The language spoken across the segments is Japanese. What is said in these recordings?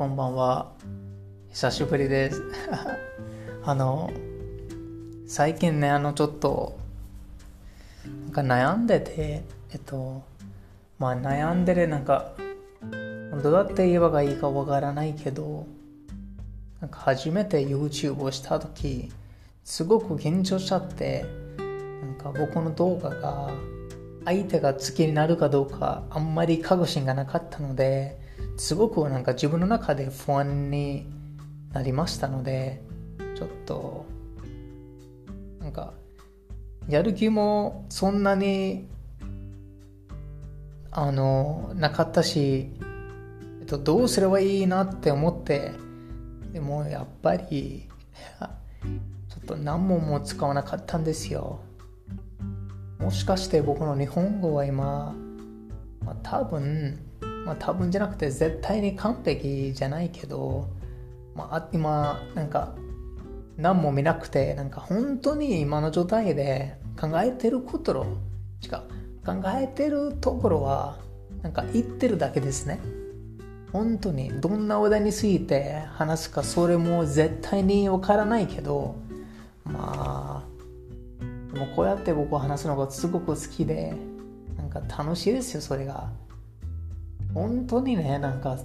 こんばんは。久しぶりです。最近ね、ちょっと悩んでて、悩んでる、どうやって言えばいいかわからないけど、初めて YouTube をした時、すごく緊張しちゃって、僕の動画が相手が好きになるかどうかあんまり確信がなかったので、すごく自分の中で不安になりましたので、ちょっとやる気もそんなになかったし、どうすればいいなって思って、でもやっぱりちょっと何問も使わなかったんですよ。もしかして僕の日本語は今、多分じゃなくて絶対に完璧じゃないけど、今何も見なくて、本当に今の状態で考えてるところは言ってるだけですね。本当にどんな話題について話すか、それも絶対にわからないけど、でもこうやって僕は話すのがすごく好きで、楽しいですよ。それが本当にね、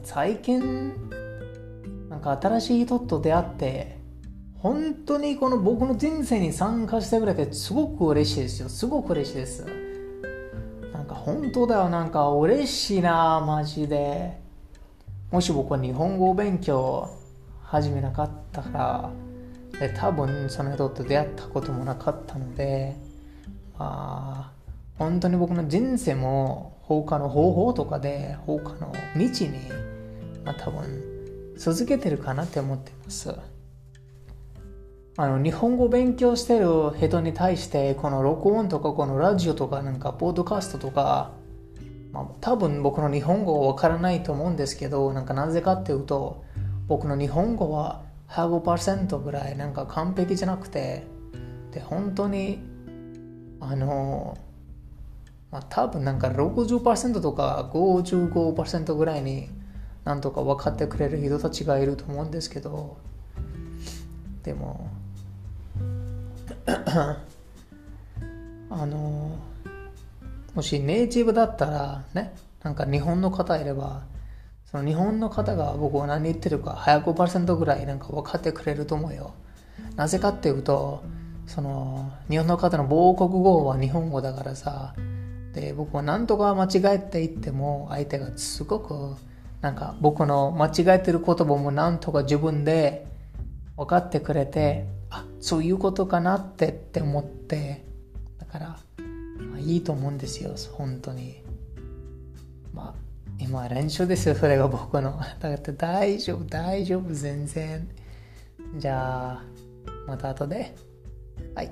最近新しい人と出会って、本当にこの僕の人生に参加してくれてすごく嬉しいですよ。すごく嬉しいです。本当だよ、嬉しいな、マジで。もし僕は日本語を勉強始めなかったから、多分その人と出会ったこともなかったので、本当に僕の人生も他の方法とかで、他の道に、多分続けてるかなって思ってます。日本語を勉強してる人に対して、この録音とか、このラジオとか、ポッドキャストとか、多分僕の日本語は分からないと思うんですけど、なぜかっていうと、僕の日本語は 5% ぐらい完璧じゃなくて、で本当に多分60% とか 55% ぐらいになんとか分かってくれる人たちがいると思うんですけど、でももしネイティブだったらね、日本の方いれば、その日本の方が僕は何言ってるか 5% ぐらい分かってくれると思うよ。なぜかっていうと、その日本の方の母国語は日本語だからさ。で僕は何とか間違えていっても、相手がすごく僕の間違えてる言葉も何とか自分で分かってくれて、あ、そういうことかなって思って、だからいいと思うんですよ、本当に。今練習ですよ、それが僕の。だから大丈夫全然。じゃあまた後で。はい。